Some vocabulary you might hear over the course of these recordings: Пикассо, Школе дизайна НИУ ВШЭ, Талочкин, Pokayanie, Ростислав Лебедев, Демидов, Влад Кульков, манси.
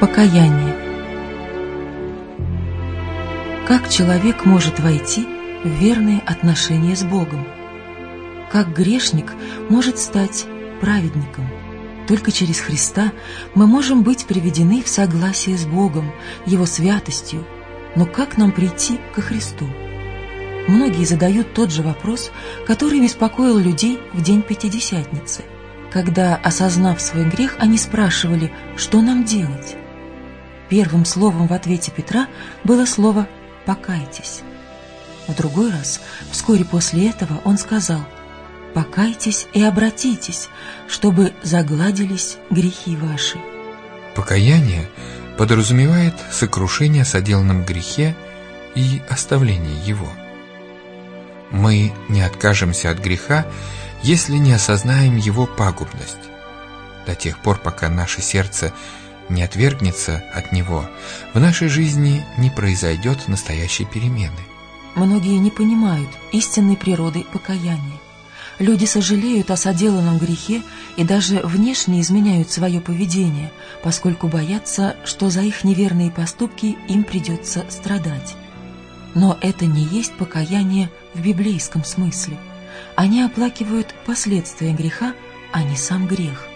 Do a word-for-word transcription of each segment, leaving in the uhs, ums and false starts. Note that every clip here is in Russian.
Покаяние. Как человек может войти в верные отношения с Богом? Как грешник может стать праведником? Только через Христа мы можем быть приведены в согласие с Богом, Его святостью. Но как нам прийти ко Христу? Многие задают тот же вопрос, который беспокоил людей в день Пятидесятницы, когда, осознав свой грех, они спрашивали, что нам делать. Первым словом в ответе Петра было слово «покайтесь». В другой раз, вскоре после этого, он сказал «покайтесь и обратитесь, чтобы загладились грехи ваши». Покаяние подразумевает сокрушение о соделанном грехе и оставление его. Мы не откажемся от греха, если не осознаем его пагубность. До тех пор, пока наше сердце не отвергнется от него, в нашей жизни не произойдет настоящей перемены. Многие не понимают истинной природы покаяния. Люди сожалеют о соделанном грехе и даже внешне изменяют свое поведение, поскольку боятся, что за их неверные поступки им придется страдать. Но это не есть покаяние в библейском смысле. Они оплакивают последствия греха, а не сам грех.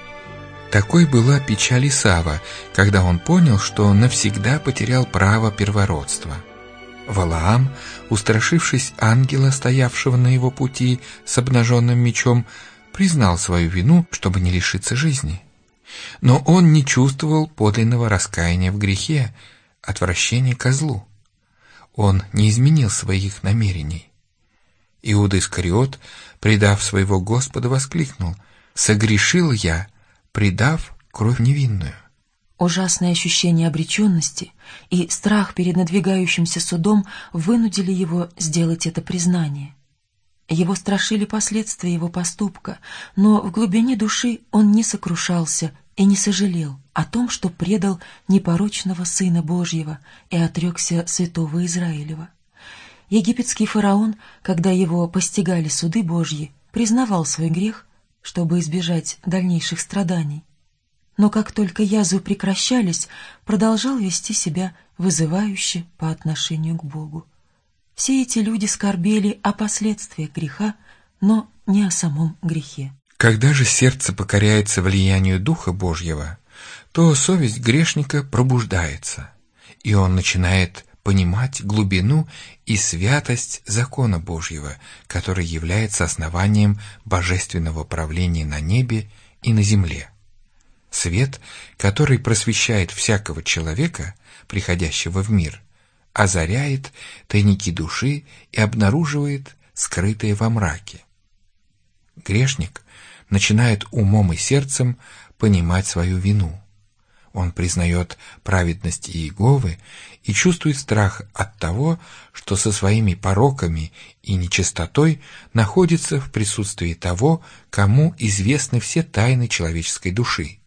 Такой была печаль Исава, когда он понял, что навсегда потерял право первородства. Валаам, устрашившись ангела, стоявшего на его пути с обнаженным мечом, признал свою вину, чтобы не лишиться жизни. Но он не чувствовал подлинного раскаяния в грехе, отвращения ко злу. Он не изменил своих намерений. Иуда Искариот, предав своего Господа, воскликнул: «Согрешил я, предав кровь невинную». Ужасное ощущение обреченности и страх перед надвигающимся судом вынудили его сделать это признание. Его страшили последствия его поступка, но в глубине души он не сокрушался и не сожалел о том, что предал непорочного Сына Божьего и отрекся святого Израилева. Египетский фараон, когда его постигали суды Божьи, признавал свой грех, чтобы избежать дальнейших страданий. Но как только язвы прекращались, продолжал вести себя вызывающе по отношению к Богу. Все эти люди скорбели о последствиях греха, но не о самом грехе. Когда же сердце покоряется влиянию Духа Божьего, то совесть грешника пробуждается, и он начинает понимать глубину и святость закона Божьего, который является основанием божественного правления на небе и на земле. Свет, который просвещает всякого человека, приходящего в мир, озаряет тайники души и обнаруживает скрытые во мраке. Грешник начинает умом и сердцем понимать свою вину. Он признает праведность Иеговы и чувствует страх от того, что со своими пороками и нечистотой находится в присутствии того, кому известны все тайны человеческой души.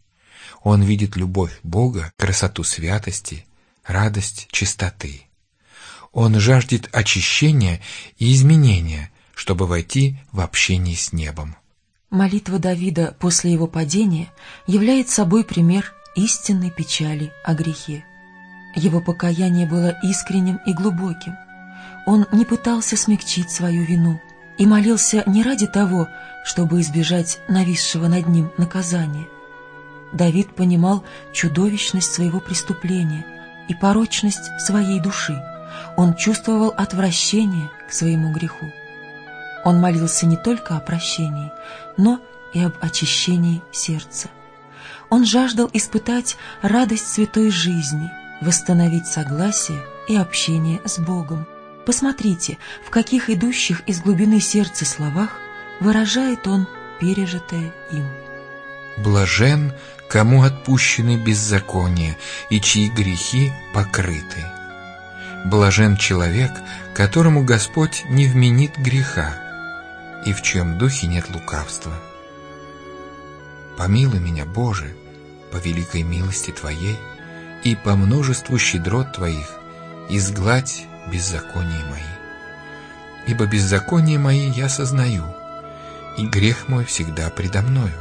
Он видит любовь Бога, красоту святости, радость чистоты. Он жаждет очищения и изменения, чтобы войти в общение с небом. Молитва Давида после его падения является собой пример истинной печали о грехе. Его покаяние было искренним и глубоким. Он не пытался смягчить свою вину и молился не ради того, чтобы избежать нависшего над ним наказания. Давид понимал чудовищность своего преступления и порочность своей души. Он чувствовал отвращение к своему греху. Он молился не только о прощении, но и об очищении сердца. Он жаждал испытать радость святой жизни, восстановить согласие и общение с Богом. Посмотрите, в каких идущих из глубины сердца словах выражает он пережитое им. «Блажен, кому отпущены беззакония, и чьи грехи покрыты. Блажен человек, которому Господь не вменит греха, и в чьем духе нет лукавства. Помилуй меня, Боже, по великой милости Твоей и по множеству щедрот Твоих, изгладь беззаконие мои. Ибо беззаконие мои я сознаю, и грех мой всегда предо мною.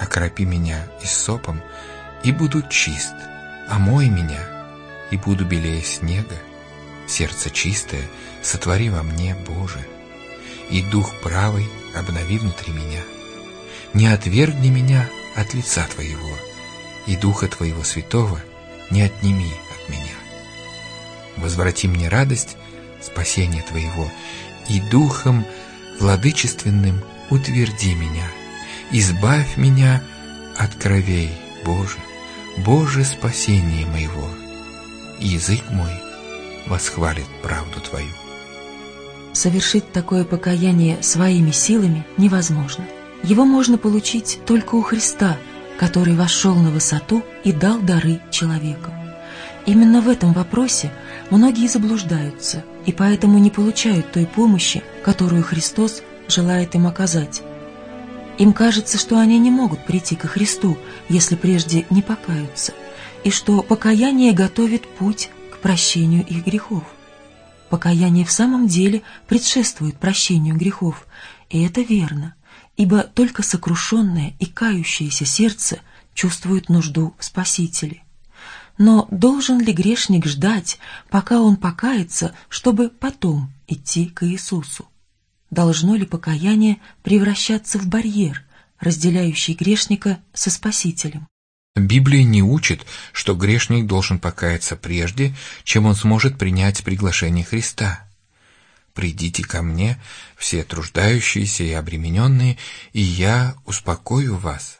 Окропи меня иссопом, и буду чист, омой меня, и буду белее снега. Сердце чистое сотвори во мне, Боже, и дух правый обнови внутри меня. Не отвергни меня от лица Твоего, и духа Твоего святого не отними от меня. Возврати мне радость спасения Твоего, и духом владычественным утверди меня. Избавь меня от кровей, Боже, Боже спасение моего, и язык мой восхвалит правду Твою. Совершить такое покаяние своими силами невозможно. Его можно получить только у Христа, который вошел на высоту и дал дары человеку. Именно в этом вопросе многие заблуждаются и поэтому не получают той помощи, которую Христос желает им оказать. Им кажется, что они не могут прийти ко Христу, если прежде не покаются, и что покаяние готовит путь к прощению их грехов. Покаяние в самом деле предшествует прощению грехов, и это верно, ибо только сокрушенное и кающееся сердце чувствует нужду в Спасителе. Но должен ли грешник ждать, пока он покается, чтобы потом идти к Иисусу? Должно ли покаяние превращаться в барьер, разделяющий грешника со Спасителем? Библия не учит, что грешник должен покаяться прежде, чем он сможет принять приглашение Христа. «Придите ко мне, все труждающиеся и обремененные, и я успокою вас».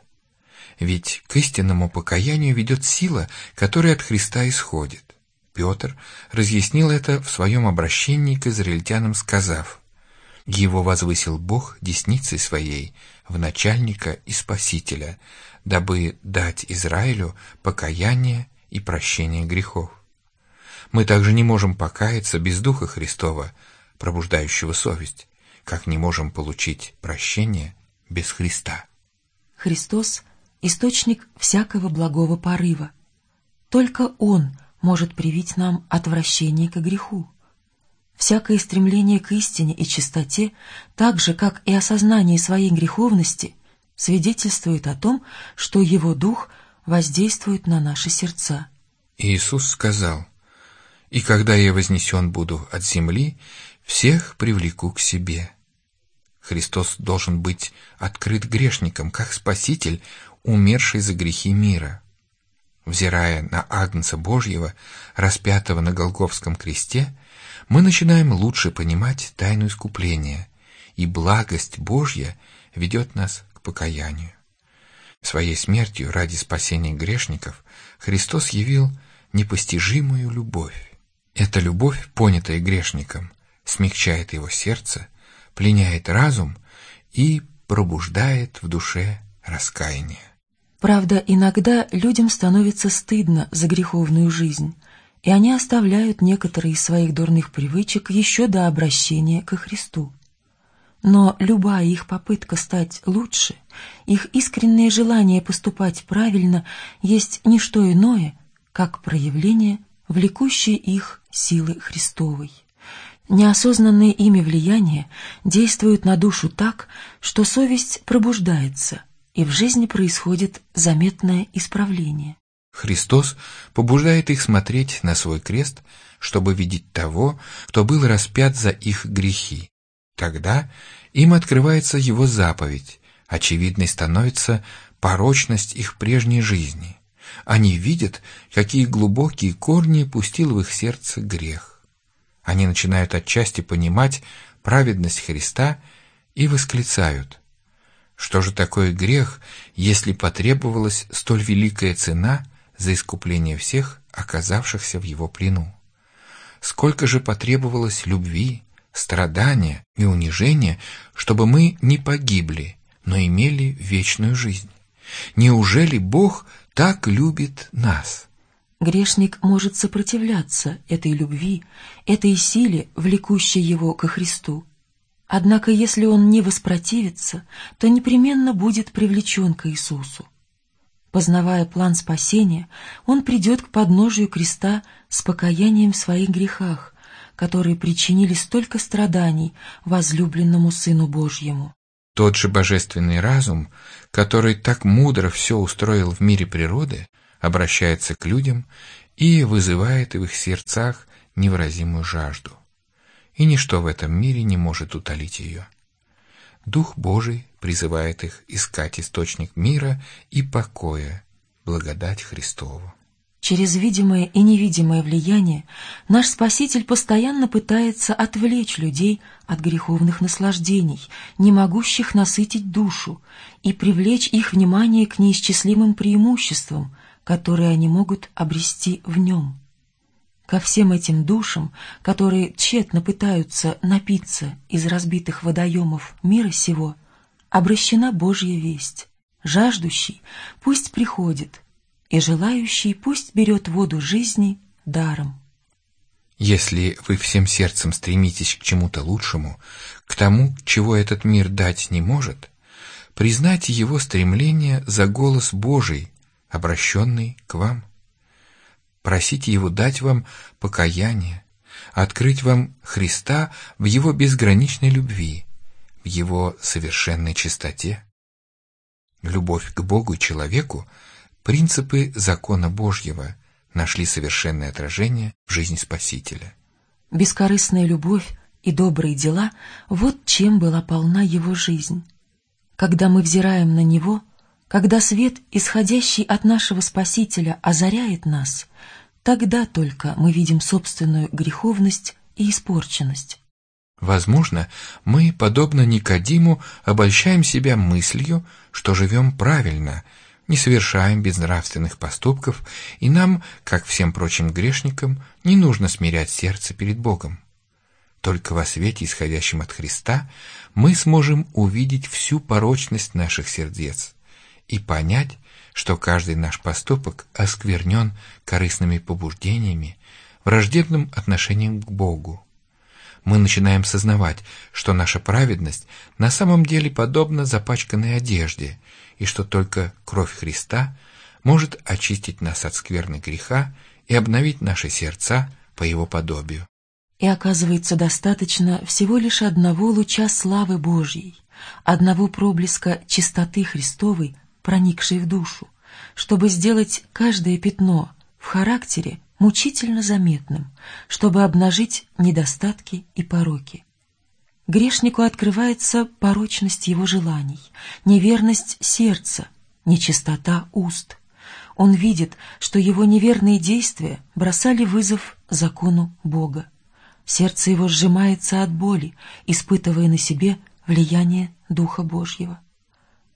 Ведь к истинному покаянию ведет сила, которая от Христа исходит. Петр разъяснил это в своем обращении к израильтянам, сказав: «Его возвысил Бог десницей своей, в начальника и спасителя, дабы дать Израилю покаяние и прощение грехов». Мы также не можем покаяться без Духа Христова, пробуждающего совесть, как не можем получить прощение без Христа. Христос — источник всякого благого порыва. Только Он может привить нам отвращение к греху. Всякое стремление к истине и чистоте, так же, как и осознание своей греховности, свидетельствует о том, что Его Дух воздействует на наши сердца. Иисус сказал: «И когда я вознесен буду от земли, всех привлеку к себе». Христос должен быть открыт грешникам, как Спаситель, умерший за грехи мира. Взирая на Агнца Божьего, распятого на Голгофском кресте, мы начинаем лучше понимать тайну искупления, и благость Божья ведет нас к покаянию. Своей смертью ради спасения грешников Христос явил непостижимую любовь. Эта любовь, понятая грешником, смягчает его сердце, пленяет разум и пробуждает в душе раскаяние. Правда, иногда людям становится стыдно за греховную жизнь, и они оставляют некоторые из своих дурных привычек еще до обращения ко Христу. Но любая их попытка стать лучше, их искреннее желание поступать правильно есть не что иное, как проявление влекущей их силы Христовой. Неосознанные ими влияния действуют на душу так, что совесть пробуждается, и в жизни происходит заметное исправление. Христос побуждает их смотреть на свой крест, чтобы видеть того, кто был распят за их грехи. Тогда им открывается Его заповедь, очевидной становится порочность их прежней жизни. Они видят, какие глубокие корни пустил в их сердце грех. Они начинают отчасти понимать праведность Христа и восклицают: «Что же такое грех, если потребовалась столь великая цена за искупление всех, оказавшихся в его плену? Сколько же потребовалось любви, страдания и унижения, чтобы мы не погибли, но имели вечную жизнь? Неужели Бог так любит нас?» Грешник может сопротивляться этой любви, этой силе, влекущей его ко Христу. Однако, если он не воспротивится, то непременно будет привлечен к Иисусу. Познавая план спасения, он придет к подножию креста с покаянием в своих грехах, которые причинили столько страданий возлюбленному Сыну Божьему. Тот же божественный разум, который так мудро все устроил в мире природы, обращается к людям и вызывает в их сердцах невыразимую жажду. И ничто в этом мире не может утолить ее. Дух Божий призывает их искать источник мира и покоя, благодать Христову. Через видимое и невидимое влияние наш Спаситель постоянно пытается отвлечь людей от греховных наслаждений, не могущих насытить душу, и привлечь их внимание к неисчислимым преимуществам, которые они могут обрести в нем. Ко всем этим душам, которые тщетно пытаются напиться из разбитых водоемов мира сего, обращена Божья весть. Жаждущий пусть приходит, и желающий пусть берет воду жизни даром. Если вы всем сердцем стремитесь к чему-то лучшему, к тому, чего этот мир дать не может, признайте его стремление за голос Божий, обращенный к вам. Просите Его дать вам покаяние, открыть вам Христа в Его безграничной любви, в Его совершенной чистоте. Любовь к Богу и человеку, принципы закона Божьего, нашли совершенное отражение в жизни Спасителя. Бескорыстная любовь и добрые дела — вот чем была полна Его жизнь. Когда мы взираем на Него, когда свет, исходящий от нашего Спасителя, озаряет нас, тогда только мы видим собственную греховность и испорченность. Возможно, мы, подобно Никодиму, обольщаем себя мыслью, что живем правильно, не совершаем безнравственных поступков, и нам, как всем прочим грешникам, не нужно смирять сердце перед Богом. Только во свете, исходящем от Христа, мы сможем увидеть всю порочность наших сердец и понять, что каждый наш поступок осквернен корыстными побуждениями, враждебным отношением к Богу. Мы начинаем сознавать, что наша праведность на самом деле подобна запачканной одежде, и что только кровь Христа может очистить нас от скверны греха и обновить наши сердца по Его подобию. И оказывается, достаточно всего лишь одного луча славы Божьей, одного проблеска чистоты Христовой, проникшей в душу, чтобы сделать каждое пятно в характере мучительно заметным, чтобы обнажить недостатки и пороки. Грешнику открывается порочность его желаний, неверность сердца, нечистота уст. Он видит, что его неверные действия бросали вызов закону Бога. Сердце его сжимается от боли, испытывая на себе влияние Духа Божьего.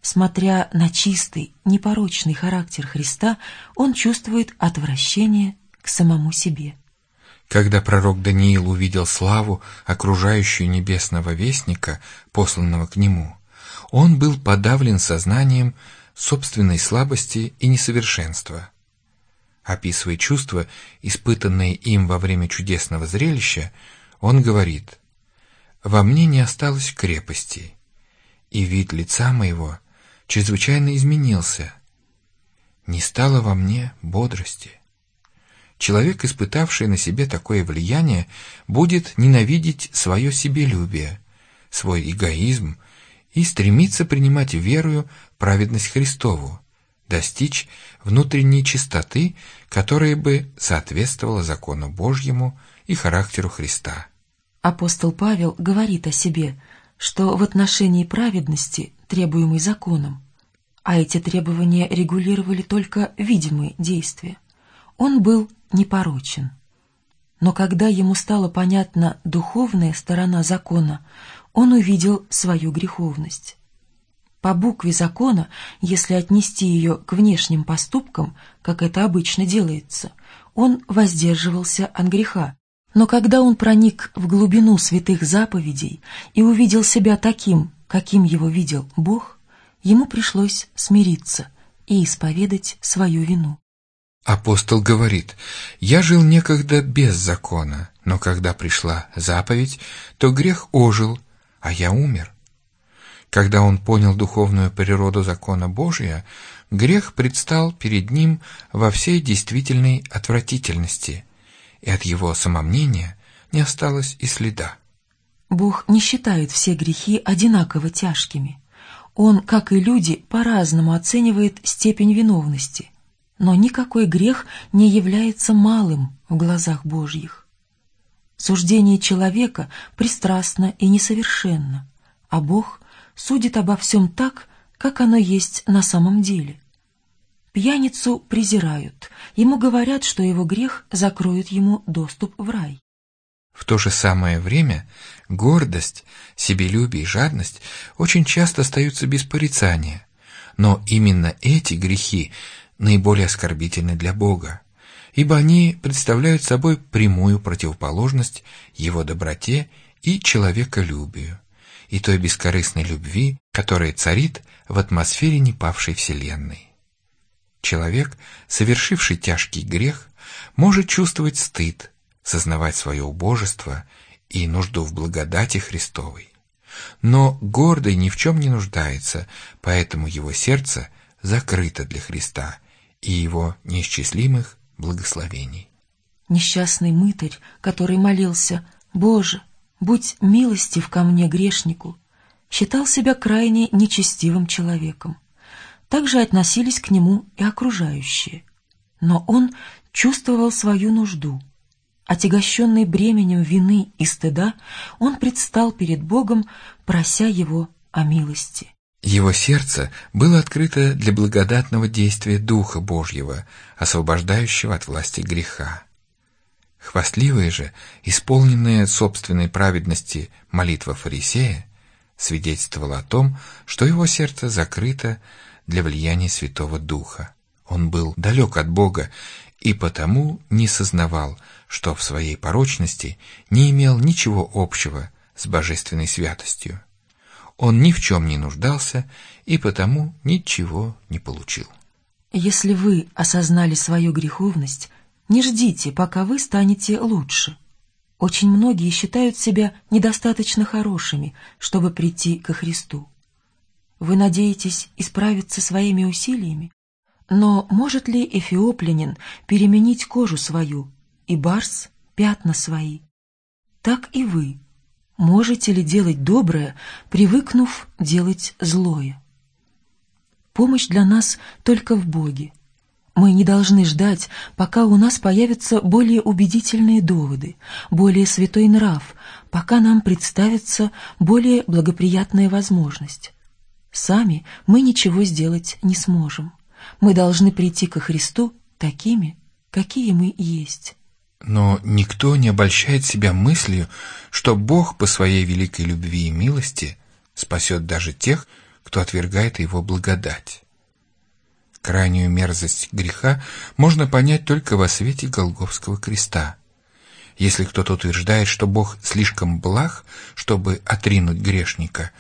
Смотря на чистый, непорочный характер Христа, он чувствует отвращение к самому себе. Когда пророк Даниил увидел славу, окружающую небесного вестника, посланного к нему, он был подавлен сознанием собственной слабости и несовершенства. Описывая чувства, испытанные им во время чудесного зрелища, он говорит: «Во мне не осталось крепости, и вид лица моего чрезвычайно изменился. Не стало во мне бодрости». Человек, испытавший на себе такое влияние, будет ненавидеть свое себелюбие, свой эгоизм и стремиться принимать верою праведность Христову, достичь внутренней чистоты, которая бы соответствовала закону Божьему и характеру Христа. Апостол Павел говорит о себе, что в отношении праведности, требуемой законом, а эти требования регулировали только видимые действия, он был непорочен. Но когда ему стала понятна духовная сторона закона, он увидел свою греховность. По букве закона, если отнести ее к внешним поступкам, как это обычно делается, он воздерживался от греха. Но когда он проник в глубину святых заповедей и увидел себя таким, каким его видел Бог, ему пришлось смириться и исповедать свою вину. Апостол говорит: «Я жил некогда без закона, но когда пришла заповедь, то грех ожил, а я умер». Когда он понял духовную природу закона Божия, грех предстал перед ним во всей действительной отвратительности, и от его самомнения не осталось и следа. Бог не считает все грехи одинаково тяжкими. Он, как и люди, по-разному оценивает степень виновности. но никакой грех не является малым в глазах Божьих. Суждение человека пристрастно и несовершенно, а Бог судит обо всем так, как оно есть на самом деле. Пьяницу презирают, ему говорят, что его грех закроет ему доступ в рай. В то же самое время гордость, себелюбие и жадность очень часто остаются без порицания, но именно эти грехи наиболее оскорбительны для Бога, ибо они представляют собой прямую противоположность Его доброте и человеколюбию, и той бескорыстной любви, которая царит в атмосфере непавшей вселенной. Человек, совершивший тяжкий грех, может чувствовать стыд, сознавать свое убожество и нужду в благодати Христовой. Но гордый ни в чем не нуждается, поэтому его сердце закрыто для Христа и его неисчислимых благословений. Несчастный мытарь, который молился «Боже, будь милостив ко мне, грешнику», считал себя крайне нечестивым человеком. Так же относились к нему и окружающие. Но он чувствовал свою нужду. Отягощенный бременем вины и стыда, он предстал перед Богом, прося Его о милости. Его сердце было открыто для благодатного действия Духа Божьего, освобождающего от власти греха. Хвастливая же, исполненная собственной праведности молитва фарисея, свидетельствовала о том, что его сердце закрыто для влияния Святого Духа. Он был далек от Бога и потому не сознавал, что в своей порочности не имел ничего общего с божественной святостью. Он ни в чем не нуждался и потому ничего не получил. Если вы осознали свою греховность, не ждите, пока вы станете лучше. Очень многие считают себя недостаточно хорошими, чтобы прийти ко Христу. Вы надеетесь исправиться своими усилиями? Но может ли эфиоплянин переменить кожу свою, и барс пятна свои? Так и вы. Можете ли делать доброе, привыкнув делать злое? Помощь для нас только в Боге. Мы не должны ждать, пока у нас появятся более убедительные доводы, более святой нрав, пока нам представится более благоприятная возможность. Сами мы ничего сделать не сможем. Мы должны прийти ко Христу такими, какие мы есть. Но никто не обольщает себя мыслью, что Бог по своей великой любви и милости спасет даже тех, кто отвергает Его благодать. Крайнюю мерзость греха можно понять только во свете Голгофского креста. Если кто-то утверждает, что Бог слишком благ, чтобы отринуть грешника,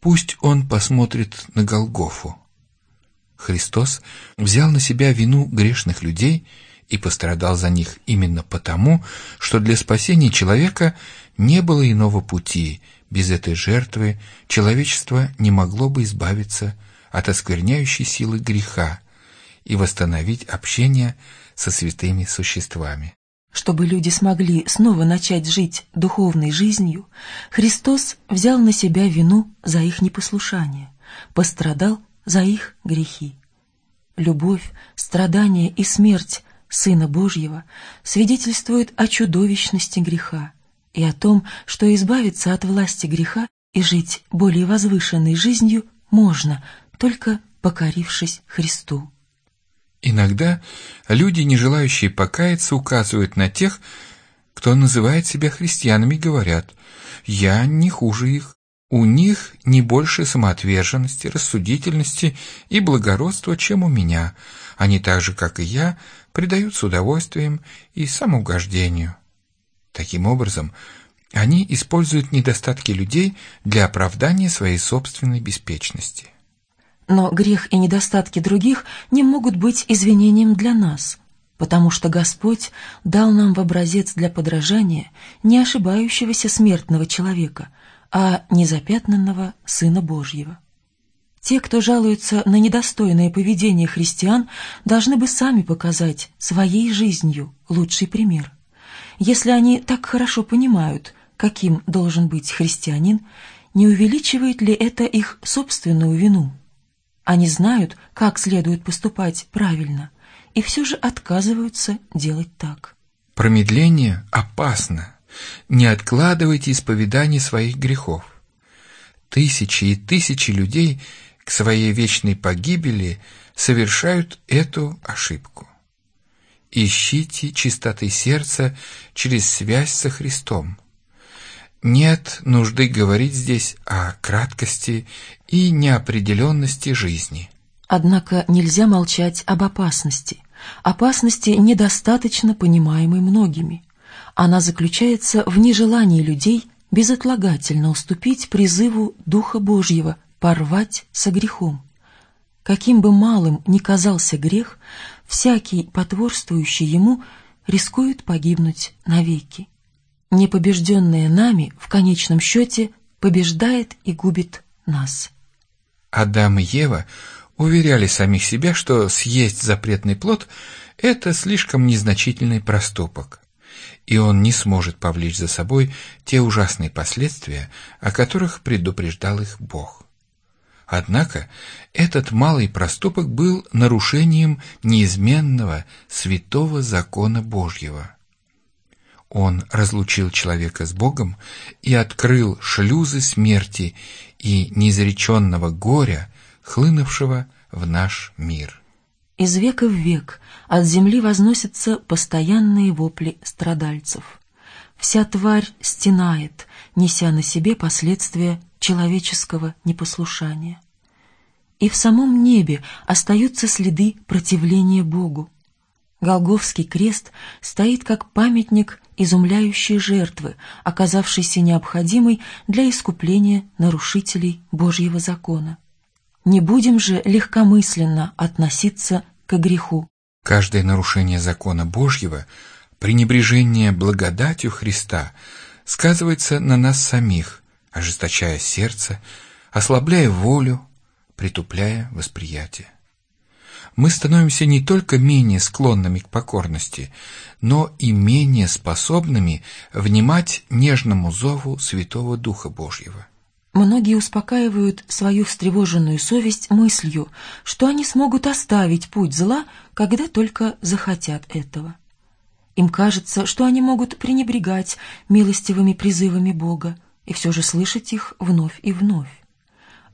пусть он посмотрит на Голгофу. Христос взял на себя вину грешных людей и пострадал за них именно потому, что для спасения человека не было иного пути. Без этой жертвы человечество не могло бы избавиться от оскверняющей силы греха и восстановить общение со святыми существами. Чтобы люди смогли снова начать жить духовной жизнью, Христос взял на себя вину за их непослушание, пострадал за их грехи. Любовь, страдание и смерть Сына Божьего свидетельствуют о чудовищности греха и о том, что избавиться от власти греха и жить более возвышенной жизнью можно, только покорившись Христу. Иногда люди, не желающие покаяться, указывают на тех, кто называет себя христианами, и говорят: «Я не хуже их. У них не больше самоотверженности, рассудительности и благородства, чем у меня. Они так же, как и я, предаются удовольствием и самоугождению». Таким образом, они используют недостатки людей для оправдания своей собственной беспечности. Но грех и недостатки других не могут быть извинением для нас, потому что Господь дал нам в образец для подражания не ошибающегося смертного человека, а незапятнанного Сына Божьего. Те, кто жалуется на недостойное поведение христиан, должны бы сами показать своей жизнью лучший пример. Если они так хорошо понимают, каким должен быть христианин, не увеличивает ли это их собственную вину? Они знают, как следует поступать правильно, и все же отказываются делать так. Промедление опасно. Не откладывайте исповедание своих грехов. Тысячи и тысячи людей к своей вечной погибели совершают эту ошибку. Ищите чистоты сердца через связь со Христом. Нет нужды говорить здесь о краткости и неопределенности жизни. Однако нельзя молчать об опасности. Опасности, недостаточно понимаемой многими. Она заключается в нежелании людей безотлагательно уступить призыву Духа Божьего порвать со грехом. Каким бы малым ни казался грех, всякий, потворствующий ему, рискует погибнуть навеки. Непобежденное нами, в конечном счете, побеждает и губит нас. Адам и Ева уверяли самих себя, что съесть запретный плод – это слишком незначительный проступок, и он не сможет повлечь за собой те ужасные последствия, о которых предупреждал их Бог. Однако этот малый проступок был нарушением неизменного святого закона Божьего. Он разлучил человека с Богом и открыл шлюзы смерти и неизреченного горя, хлынувшего в наш мир. Из века в век от земли возносятся постоянные вопли страдальцев. Вся тварь стенает, неся на себе последствия человеческого непослушания. И в самом небе остаются следы противления Богу. Голгофский крест стоит как памятник изумляющей жертвы, оказавшейся необходимой для искупления нарушителей Божьего закона. Не будем же легкомысленно относиться к греху. Каждое нарушение закона Божьего, пренебрежение благодатью Христа сказывается на нас самих, ожесточая сердце, ослабляя волю, притупляя восприятие. Мы становимся не только менее склонными к покорности, но и менее способными внимать нежному зову Святого Духа Божьего. Многие успокаивают свою встревоженную совесть мыслью, что они смогут оставить путь зла, когда только захотят этого. Им кажется, что они могут пренебрегать милостивыми призывами Бога, и все же слышать их вновь и вновь.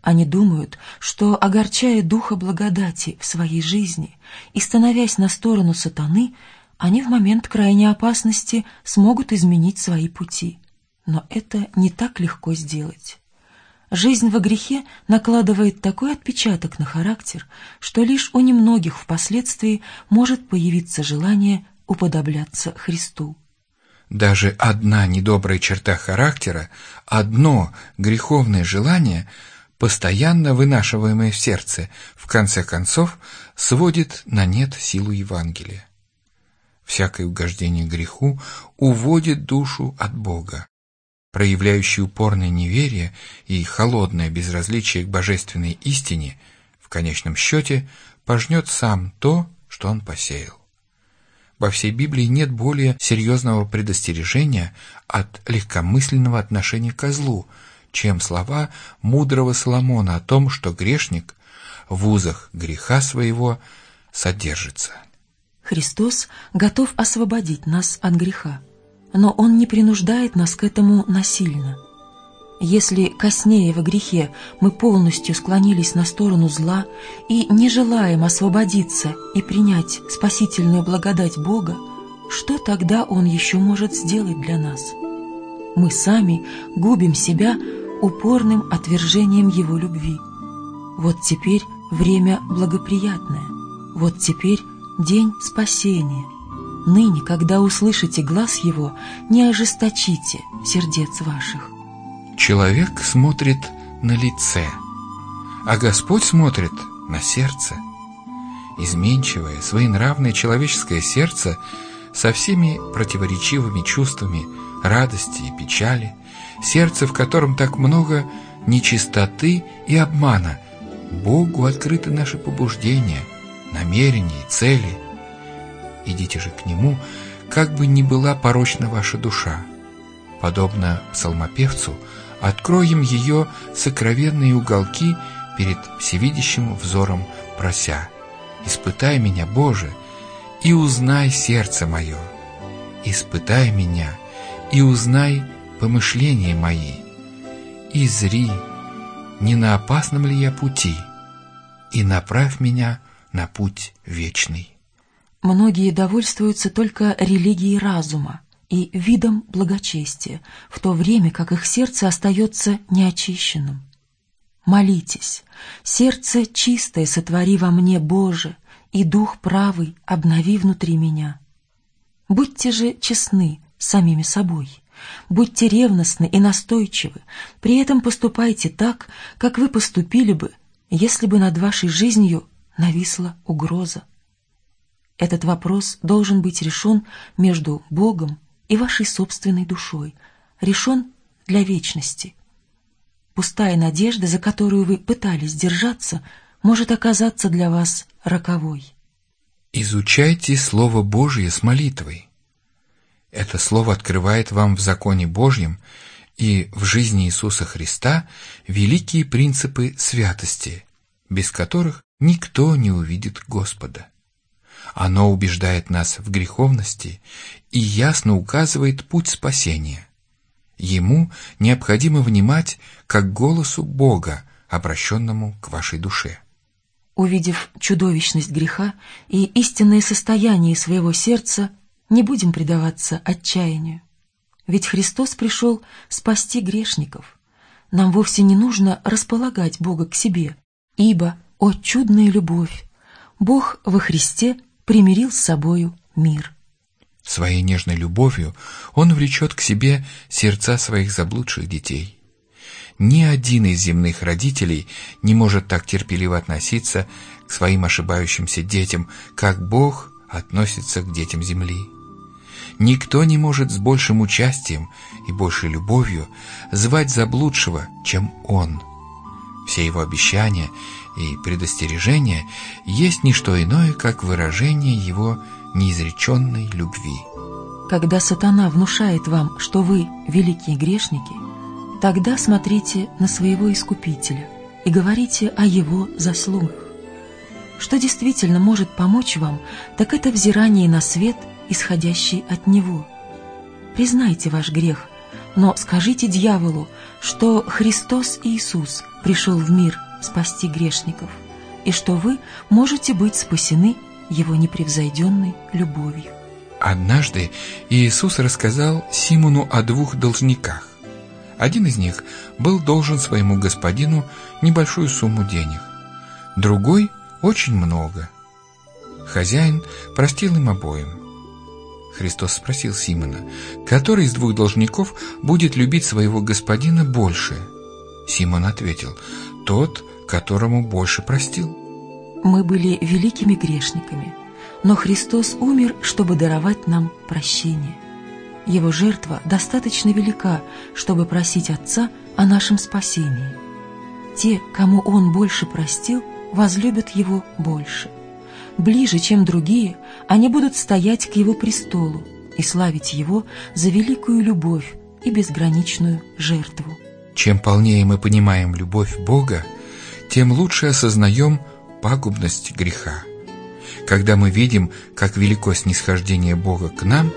Они думают, что, огорчая духа благодати в своей жизни и становясь на сторону сатаны, они в момент крайней опасности смогут изменить свои пути. Но это не так легко сделать. Жизнь во грехе накладывает такой отпечаток на характер, что лишь у немногих впоследствии может появиться желание уподобляться Христу. Даже одна недобрая черта характера, одно греховное желание, постоянно вынашиваемое в сердце, в конце концов сводит на нет силу Евангелия. Всякое угождение греху уводит душу от Бога. Проявляющий упорное неверие и холодное безразличие к божественной истине, в конечном счете пожнет сам то, что он посеял. Во всей Библии нет более серьезного предостережения от легкомысленного отношения ко злу, чем слова мудрого Соломона о том, что грешник в узах греха своего содержится. Христос готов освободить нас от греха, но Он не принуждает нас к этому насильно. Если, коснея во грехе, мы полностью склонились на сторону зла и не желаем освободиться и принять спасительную благодать Бога, что тогда Он еще может сделать для нас? Мы сами губим себя упорным отвержением Его любви. Вот теперь время благоприятное, вот теперь день спасения. Ныне, когда услышите глас Его, не ожесточите сердец ваших. Человек смотрит на лице, а Господь смотрит на сердце. Изменчивое, своенравное человеческое сердце со всеми противоречивыми чувствами радости и печали, сердце, в котором так много нечистоты и обмана, Богу открыты наши побуждения, намерения и цели. Идите же к Нему, как бы ни была порочна ваша душа. Подобно псалмопевцу, откроем ее сокровенные уголки перед всевидящим взором прося: «Испытай меня, Боже, и узнай сердце мое, испытай меня, и узнай помышления мои, и зри, не на опасном ли я пути, и направь меня на путь вечный». Многие довольствуются только религией разума и видом благочестия, в то время как их сердце остается неочищенным. Молитесь: «Сердце чистое сотвори во мне, Боже, и дух правый обнови внутри меня». Будьте же честны с самими собой, будьте ревностны и настойчивы, при этом поступайте так, как вы поступили бы, если бы над вашей жизнью нависла угроза. Этот вопрос должен быть решен между Богом и вашей собственной душой, решен для вечности. Пустая надежда, за которую вы пытались держаться, может оказаться для вас роковой. Изучайте Слово Божие с молитвой. Это Слово открывает вам в законе Божьем и в жизни Иисуса Христа великие принципы святости, без которых никто не увидит Господа. Оно убеждает нас в греховности и ясно указывает путь спасения. Ему необходимо внимать как голосу Бога, обращенному к вашей душе. Увидев чудовищность греха и истинное состояние своего сердца, не будем предаваться отчаянию. Ведь Христос пришел спасти грешников. Нам вовсе не нужно располагать Бога к себе, ибо, о чудная любовь, Бог во Христе примирил с собою мир. Своей нежной любовью Он влечет к себе сердца своих заблудших детей. Ни один из земных родителей не может так терпеливо относиться к своим ошибающимся детям, как Бог относится к детям земли. Никто не может с большим участием и большей любовью звать заблудшего, чем Он. Все Его обещания и предостережения есть не что иное, как выражение Его неизреченной любви. Когда сатана внушает вам, что вы великие грешники, тогда смотрите на своего Искупителя и говорите о Его заслугах. Что действительно может помочь вам, так это взирание на свет, исходящий от Него. Признайте ваш грех, но скажите дьяволу, что Христос Иисус пришел в мир спасти грешников, и что вы можете быть спасены Его непревзойденной любовью. Однажды Иисус рассказал Симону о двух должниках. Один из них был должен своему господину небольшую сумму денег, другой – очень много. Хозяин простил им обоим. Христос спросил Симона, который из двух должников будет любить своего господина больше. Симон ответил: «Тот, которому больше простил». Мы были великими грешниками, но Христос умер, чтобы даровать нам прощение. Его жертва достаточно велика, чтобы просить Отца о нашем спасении. Те, кому Он больше простил, возлюбят Его больше. Ближе, чем другие, они будут стоять к Его престолу и славить Его за великую любовь и безграничную жертву. Чем полнее мы понимаем любовь Бога, тем лучше осознаем пагубность греха. Когда мы видим, как велико снисхождение Бога к нам,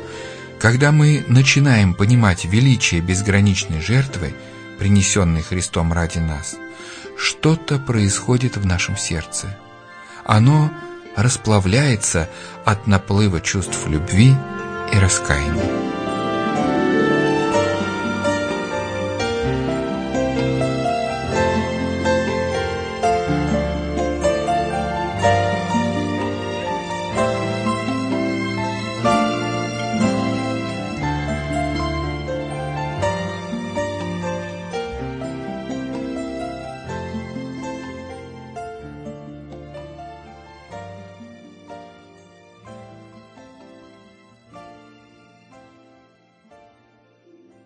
когда мы начинаем понимать величие безграничной жертвы, принесенной Христом ради нас, что-то происходит в нашем сердце. Оно расплавляется от наплыва чувств любви и раскаяния.